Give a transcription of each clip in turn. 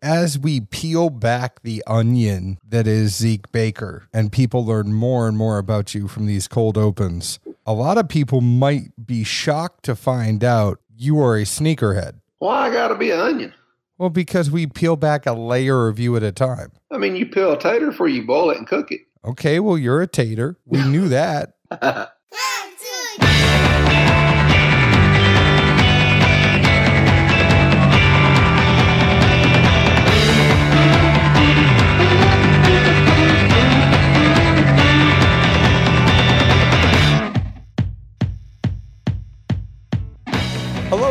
As we peel back the onion that is Zeke Baker, and people learn more and more about you from these cold opens, a lot of people might be shocked to find out you are a sneakerhead. Why I gotta be an onion? Well, because we peel back a layer of you at a time. I mean, you peel a tater before you boil it and cook it. Okay, well, you're a tater. We knew that.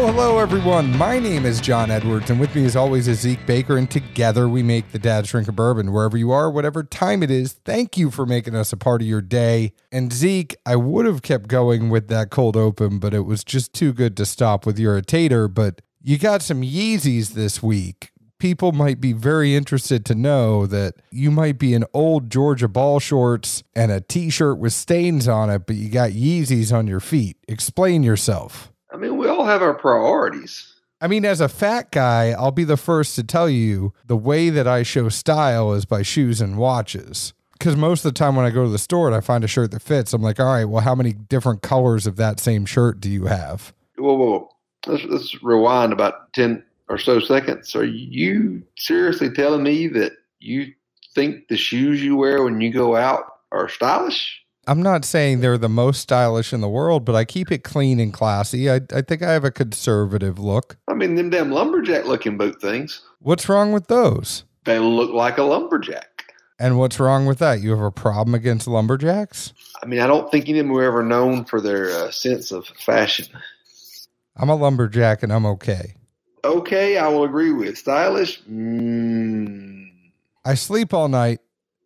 Hello, everyone. My name is John Edwards, and with me, as always, is Zeke Baker, and together we make the Dads Drinking Bourbon. Wherever you are, whatever time it is, thank you for making us a part of your day. And Zeke, I would have kept going with that cold open, but it was just too good to stop with your tater, but you got some Yeezys this week. People might be very interested to know that you might be in old Georgia ball shorts and a T-shirt with stains on it, but you got Yeezys on your feet. Explain yourself. I mean, we all have our priorities. I mean, as a fat guy, I'll be the first to tell you the way that I show style is by shoes and watches. Because most of the time when I go to the store and I find a shirt that fits, I'm like, all right, well, how many different colors of that same shirt do you have? Whoa. Let's rewind about 10 or so seconds. Are you seriously telling me that you think the shoes you wear when you go out are stylish? I'm not saying they're the most stylish in the world, but I keep it clean and classy. I think I have a conservative look. I mean, them damn lumberjack-looking boot things. What's wrong with those? They look like a lumberjack. And what's wrong with that? You have a problem against lumberjacks? I mean, I don't think any of them were ever known for their sense of fashion. I'm a lumberjack, and I'm okay. Okay, I will agree with. Stylish? I sleep all night.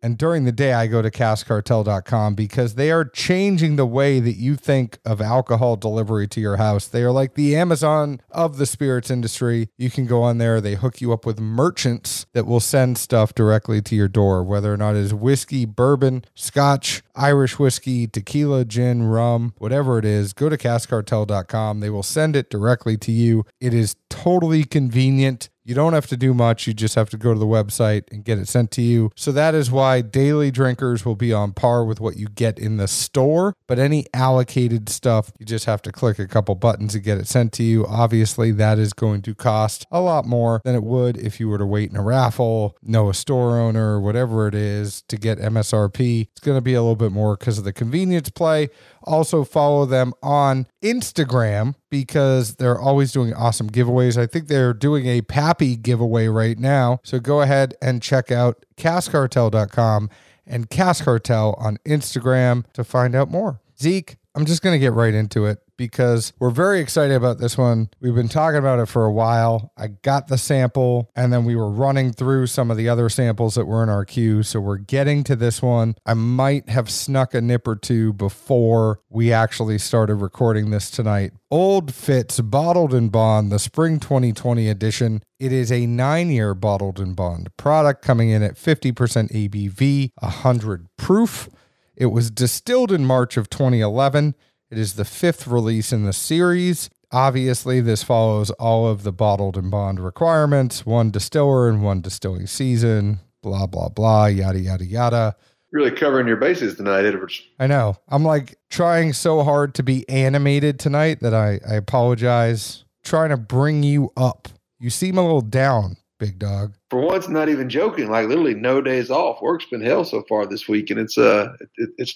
And during the day, I go to CaskCartel.com because they are changing the way that you think of alcohol delivery to your house. They are like the Amazon of the spirits industry. You can go on there. They hook you up with merchants that will send stuff directly to your door, whether or not it is whiskey, bourbon, scotch, Irish whiskey, tequila, gin, rum, whatever it is. Go to CaskCartel.com. They will send it directly to you. It is totally convenient. You don't have to do much. You just have to go to the website and get it sent to you. So that is why daily drinkers will be on par with what you get in the store. But any allocated stuff, you just have to click a couple buttons and get it sent to you. Obviously, that is going to cost a lot more than it would if you were to wait in a raffle, know a store owner, whatever it is, to get MSRP. It's going to be a little bit more because of the convenience play. Also, follow them on Instagram because they're always doing awesome giveaways. I think they're doing a Pappy giveaway right now. So go ahead and check out CaskCartel.com and CaskCartel on Instagram to find out more. Zeke, I'm just going to get right into it because we're very excited about this one. We've been talking about it for a while. I got the sample and then we were running through some of the other samples that were in our queue. So we're getting to this one. I might have snuck a nip or two before we actually started recording this tonight. Old Fitz Bottled and Bond, the Spring 2020 edition. It is a 9-year Bottled and Bond product coming in at 50% ABV, 100 proof. It was distilled in March of 2011. It is the 5th release in the series. Obviously, this follows all of the Bottled and Bond requirements, one distiller and one distilling season, blah, blah, blah, yada, yada, yada. Really covering your bases tonight, Edwards. I know. I'm like trying so hard to be animated tonight that I apologize. Trying to bring you up. You seem a little down, big dog. For once, not even joking, like literally no days off. Work's been hell so far this week, and it's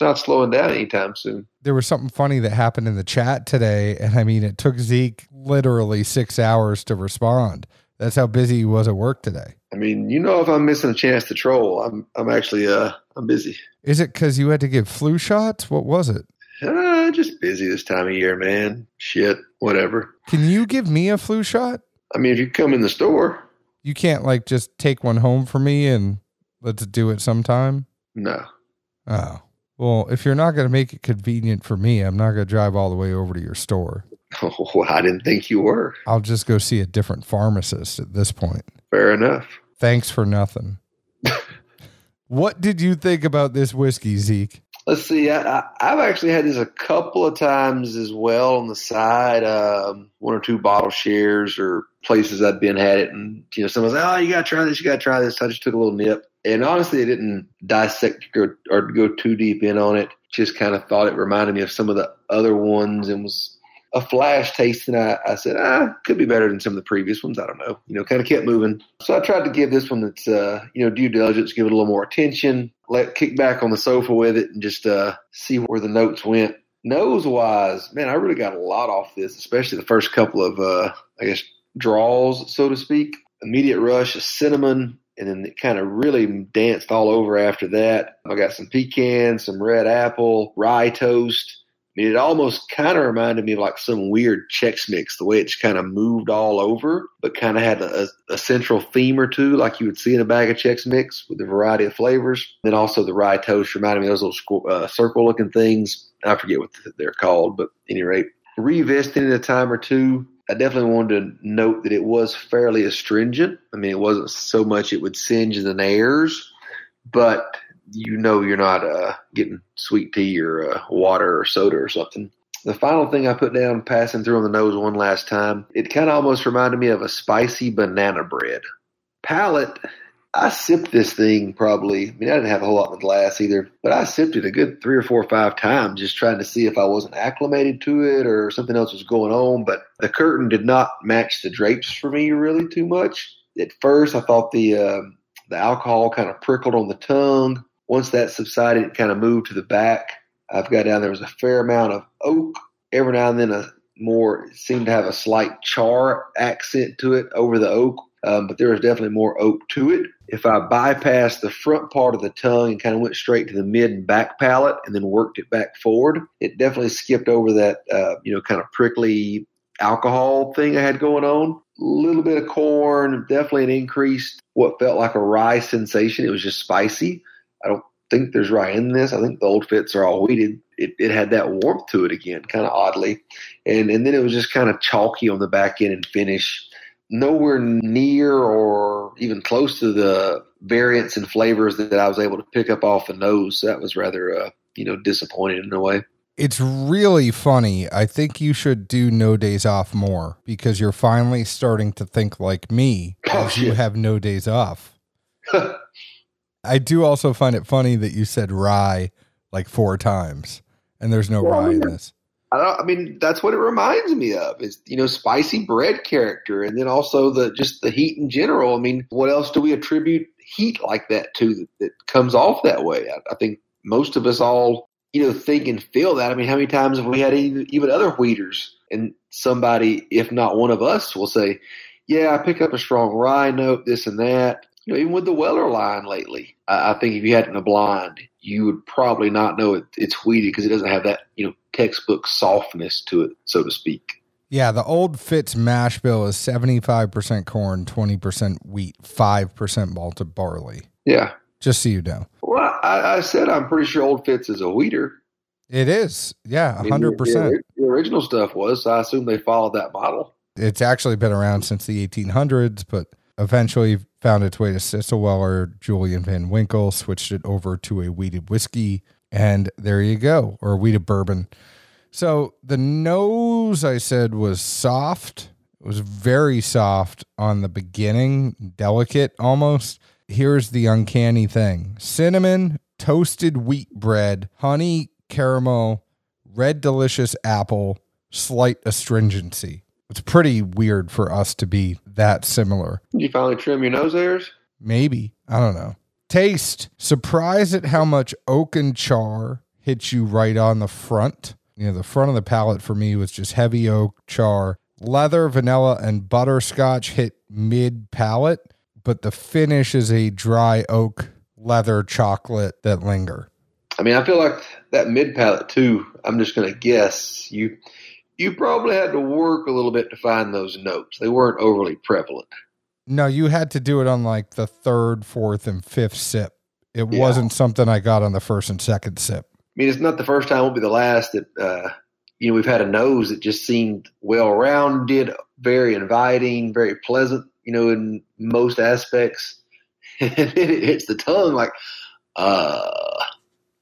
not slowing down anytime soon. There was something funny that happened in the chat today, and I mean, it took Zeke literally 6 hours to respond. That's how busy he was at work today. I mean, you know, if I'm missing a chance to troll, I'm actually I'm busy. Is it because you had to get flu shots? What was it? Just busy this time of year, man. Shit, whatever. Can you give me a flu shot? I mean, if you come in the store. You can't, like, just take one home for me and let's do it sometime? No. Oh. Well, if you're not going to make it convenient for me, I'm not going to drive all the way over to your store. Oh, I didn't think you were. I'll just go see a different pharmacist at this point. Fair enough. Thanks for nothing. What did you think about this whiskey, Zeke? Let's see. I've actually had this a couple of times as well on the side, one or two bottle shares or places I've been had it. And, you know, someone's like, oh, you got to try this. You got to try this. I just took a little nip. And honestly, I didn't dissect or go too deep in on it. Just kind of thought it reminded me of some of the other ones and was a flash taste. And I said, could be better than some of the previous ones. I don't know. You know, kind of kept moving. So I tried to give this one that's, due diligence, give it a little more attention. Kick back on the sofa with it and just see where the notes went. Nose-wise, man, I really got a lot off this, especially the first couple of, draws, so to speak. Immediate rush of cinnamon, and then it kind of really danced all over after that. I got some pecan, some red apple, rye toast. I mean, it almost kind of reminded me of like some weird Chex Mix, the way it just kind of moved all over, but kind of had a central theme or two, like you would see in a bag of Chex Mix with a variety of flavors. Then also the rye toast reminded me of those little circle-looking things. I forget what they're called, but at any rate, revisiting it a time or two. I definitely wanted to note that it was fairly astringent. I mean, it wasn't so much it would singe the nares, but you know you're not getting sweet tea or water or soda or something. The final thing I put down, passing through on the nose one last time, it kind of almost reminded me of a spicy banana bread. Palate, I sipped this thing probably. I mean, I didn't have a whole lot in the glass either, but I sipped it a good 3 or 4 or 5 times just trying to see if I wasn't acclimated to it or something else was going on. But the curtain did not match the drapes for me really too much. At first, I thought the alcohol kind of prickled on the tongue. Once that subsided, it kind of moved to the back. I've got down there was a fair amount of oak. Every now and then, it seemed to have a slight char accent to it over the oak. But there was definitely more oak to it. If I bypassed the front part of the tongue and kind of went straight to the mid and back palate and then worked it back forward, it definitely skipped over that, kind of prickly alcohol thing I had going on. A little bit of corn, definitely an increased what felt like a rye sensation. It was just spicy. I don't think there's rye in this. I think the Old Fitz are all wheated. It had that warmth to it again, kind of oddly. And then it was just kind of chalky on the back end and finish. Nowhere near or even close to the variants and flavors that I was able to pick up off the nose. So that was rather, disappointing in a way. It's really funny. I think you should do no days off more because you're finally starting to think like me because you have no days off. I do also find it funny that you said rye like 4 times and there's no rye in this. That's what it reminds me of is, spicy bread character. And then also just the heat in general. I mean, what else do we attribute heat like that to that comes off that way? I think most of us all, think and feel that. I mean, how many times have we had even other wheaters and somebody, if not one of us, will say, yeah, I pick up a strong rye note, this and that. Even with the Weller line lately, I think if you had it in a blind, you would probably not know it's wheated because it doesn't have that, textbook softness to it, so to speak. Yeah, the Old Fitz mash bill is 75% corn, 20% wheat, 5% malted barley. Yeah. Just so you know. Well, I said I'm pretty sure Old Fitz is a wheater. It is. Yeah, 100%. The original stuff was, so I assume they followed that model. It's actually been around since the 1800s, but eventually found its way to Stitzel-Weller, Julian van Winkle, switched it over to a wheated whiskey, and there you go, or wheated bourbon. So the nose, I said, was soft. It was very soft on the beginning, delicate almost. Here's the uncanny thing. Cinnamon, toasted wheat bread, honey, caramel, red delicious apple, slight astringency. It's pretty weird for us to be that similar. Did you finally trim your nose hairs? Maybe. I don't know. Taste. Surprised at how much oak and char hits you right on the front. The front of the palate for me was just heavy oak, char. Leather, vanilla, and butterscotch hit mid-palate, but the finish is a dry oak, leather, chocolate that linger. I mean, I feel like that mid-palate, too, I'm just going to guess You probably had to work a little bit to find those notes. They weren't overly prevalent. No, you had to do it on like the 3rd, 4th, and 5th sip. It wasn't something I got on the 1st and 2nd sip. I mean, it's not the first time, it won't be the last that, we've had a nose that just seemed well-rounded, very inviting, very pleasant, in most aspects. And then it hits the tongue like,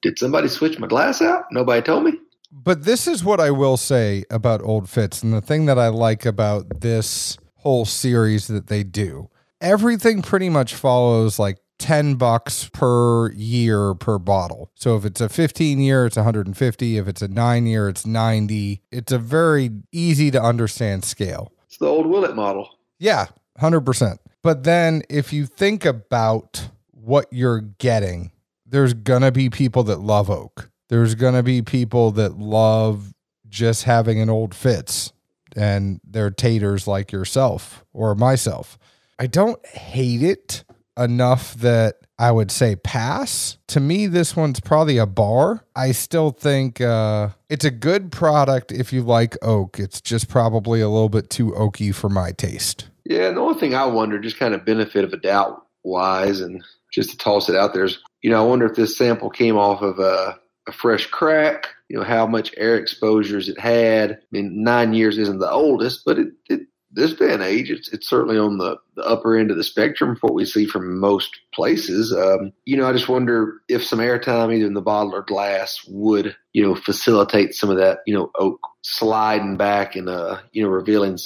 did somebody switch my glass out? Nobody told me. But this is what I will say about Old Fitz, and the thing that I like about this whole series that they do. Everything pretty much follows like $10 per year per bottle. So if it's a 15-year, it's 150. If it's a 9-year, it's 90. It's a very easy to understand scale. It's the old Willett model. Yeah, 100%. But then if you think about what you're getting, there's going to be people that love oak. There's going to be people that love just having an Old Fitz and they're taters like yourself or myself. I don't hate it enough that I would say pass. To me, this one's probably a bar. I still think it's a good product if you like oak. It's just probably a little bit too oaky for my taste. Yeah, the only thing I wonder, just kind of benefit of a doubt wise, and just to toss it out there is, you know, I wonder if this sample came off of a fresh crack, you know, how much air exposures it had. I mean, 9 years isn't the oldest, but it this day and age, it's certainly on the upper end of the spectrum for what we see from most places. You know, I just wonder if some airtime either in the bottle or glass would, you know, facilitate some of that, you know, oak sliding back and, you know, revealing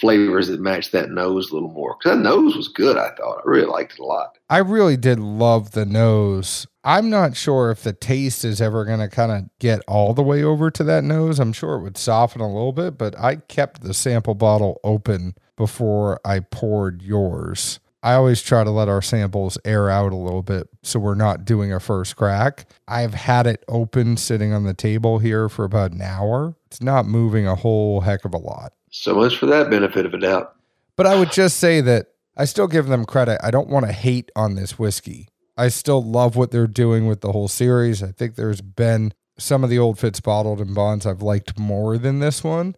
flavors that match that nose a little more. Because that nose was good, I thought. I really liked it a lot. I really did love the nose. I'm not sure if the taste is ever going to kind of get all the way over to that nose. I'm sure it would soften a little bit, but I kept the sample bottle open before I poured yours. I always try to let our samples air out a little bit so we're not doing a first crack. I've had it open sitting on the table here for about an hour. It's not moving a whole heck of a lot. So much for that benefit of a doubt. But I would just say that I still give them credit. I don't want to hate on this whiskey. I still love what they're doing with the whole series. I think there's been some of the Old Fitz Bottled and Bonds I've liked more than this one,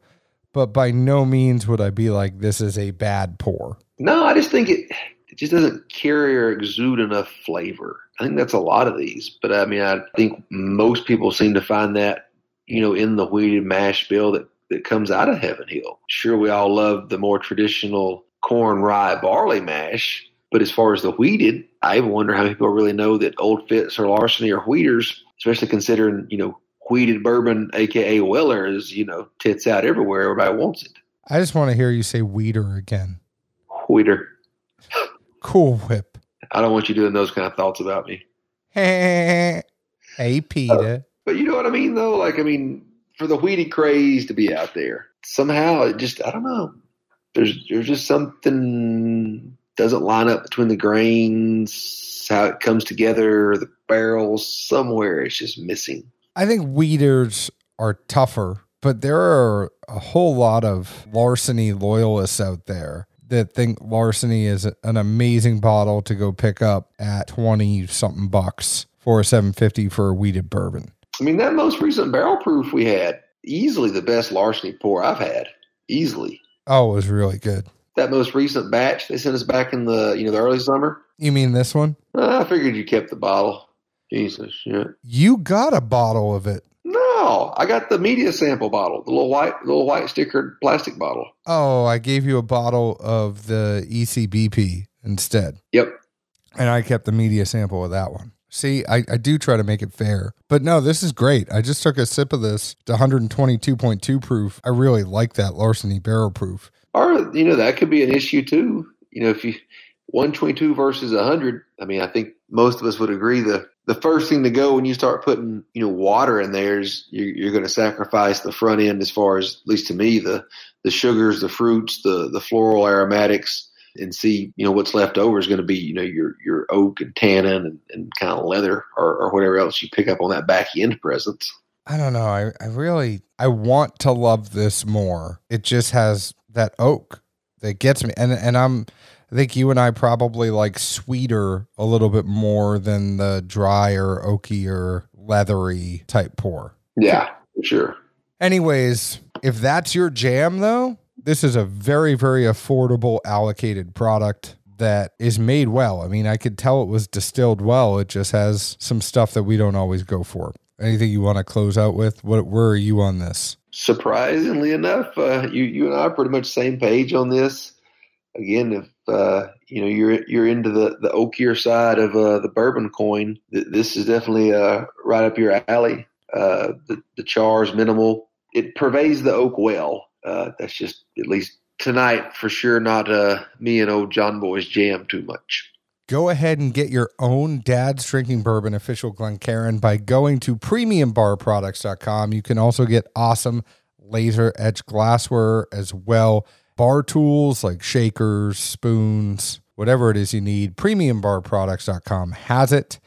but by no means would I be like, this is a bad pour. No, I just think it just doesn't carry or exude enough flavor. I think that's a lot of these, but I mean, I think most people seem to find that, you know, in the wheated mash bill that comes out of Heaven Hill. Sure, we all love the more traditional corn, rye, barley mash, but as far as the wheated, I wonder how many people really know that Old Fitz or Larceny or wheaters, especially considering, you know, wheated bourbon, a.k.a. Weller, is, you know, tits out everywhere. Everybody wants it. I just want to hear you say wheater again. Wheater. Cool Whip. I don't want you doing those kind of thoughts about me. Hey, Peter. But you know what I mean, though? Like, I mean, for the wheated craze to be out there, somehow it just, I don't know. There's just something doesn't line up between the grains, how it comes together, the barrels, somewhere it's just missing. I think wheaters are tougher, but there are a whole lot of Larceny loyalists out there that think Larceny is an amazing bottle to go pick up at 20-something bucks for a $7.50 for a wheated bourbon. I mean, that most recent barrel proof we had, easily the best Larceny pour I've had, easily. Oh, it was really good. That most recent batch they sent us back in the, you know, the early summer. You mean this one? I figured you kept the bottle. Jesus, shit. You got a bottle of it. No, I got the media sample bottle, the little white stickered plastic bottle. Oh, I gave you a bottle of the ECBP instead. Yep. And I kept the media sample of that one. See, I do try to make it fair. But no, this is great. I just took a sip of this to 122.2 proof. I really like that Larceny barrel proof. Or, you know, that could be an issue too. You know, if you 122 versus 100, I mean, I think most of us would agree the first thing to go when you start putting, you know, water in there is you're going to sacrifice the front end as far as, at least to me, the sugars, the fruits, the floral aromatics, and see, you know, what's left over is going to be, you know, your oak and tannin and kind of leather or whatever else you pick up on that back end presence. I don't know. I really want to love this more. It just has that oak that gets me. And I think you and I probably like sweeter a little bit more than the drier, oakier, leathery type pour. Yeah, for sure. Anyways, if that's your jam though, this is a very, very affordable allocated product that is made well. I mean, I could tell it was distilled well. It just has some stuff that we don't always go for. Anything you want to close out with? Where are you on this? Surprisingly enough, you and I are pretty much same page on this. again, if you're into the oakier side of the bourbon coin, this is definitely right up your alley. The char is minimal. It pervades the oak well. That's just, at least tonight, for sure not me and old John Boy's jam too much. Go ahead and get your own Dad's Drinking Bourbon official Glencairn by going to premiumbarproducts.com. You can also get awesome laser-etched glassware as well. Bar tools like shakers, spoons, whatever it is you need. Premiumbarproducts.com has it.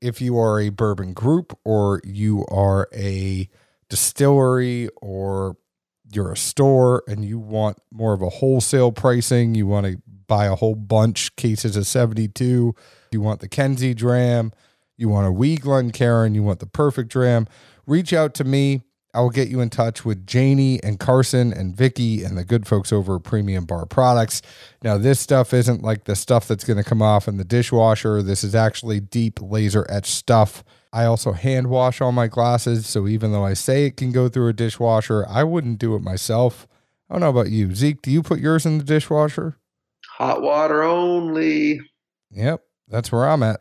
If you are a bourbon group or you are a distillery or you're a store and you want more of a wholesale pricing, you want to buy a whole bunch, cases of 72, you want the Kenzie dram, you want a wee Glencairn, you want the perfect dram, reach out to me. I will get you in touch with Janie and Carson and Vicky and the good folks over at Premium Bar Products. Now, this stuff isn't like the stuff that's going to come off in the dishwasher. This is actually deep laser etched stuff. I also hand wash all my glasses, so even though I say it can go through a dishwasher, I wouldn't do it myself. I don't know about you. Zeke, do you put yours in the dishwasher? Hot water only. Yep, that's where I'm at.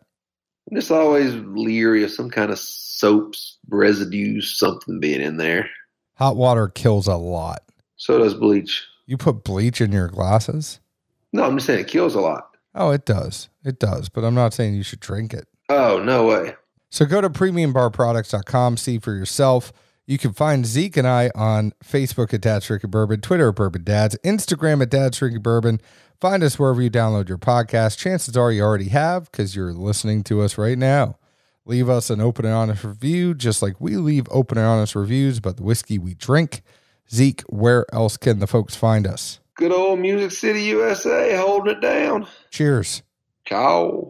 I'm just always leery of some kind of soaps, residues, something being in there. Hot water kills a lot. So does bleach. You put bleach in your glasses? No, I'm just saying it kills a lot. Oh, it does. It does, but I'm not saying you should drink it. Oh, no way. So go to premiumbarproducts.com, see for yourself. You can find Zeke and I on Facebook at Dad's Drinking Bourbon, Twitter at Bourbon Dads, Instagram at Dad's Drinking Bourbon. Find us wherever you download your podcast. Chances are you already have because you're listening to us right now. Leave us an open and honest review, just like we leave open and honest reviews about the whiskey we drink. Zeke, where else can the folks find us? Good old Music City, USA, holding it down. Cheers. Ciao.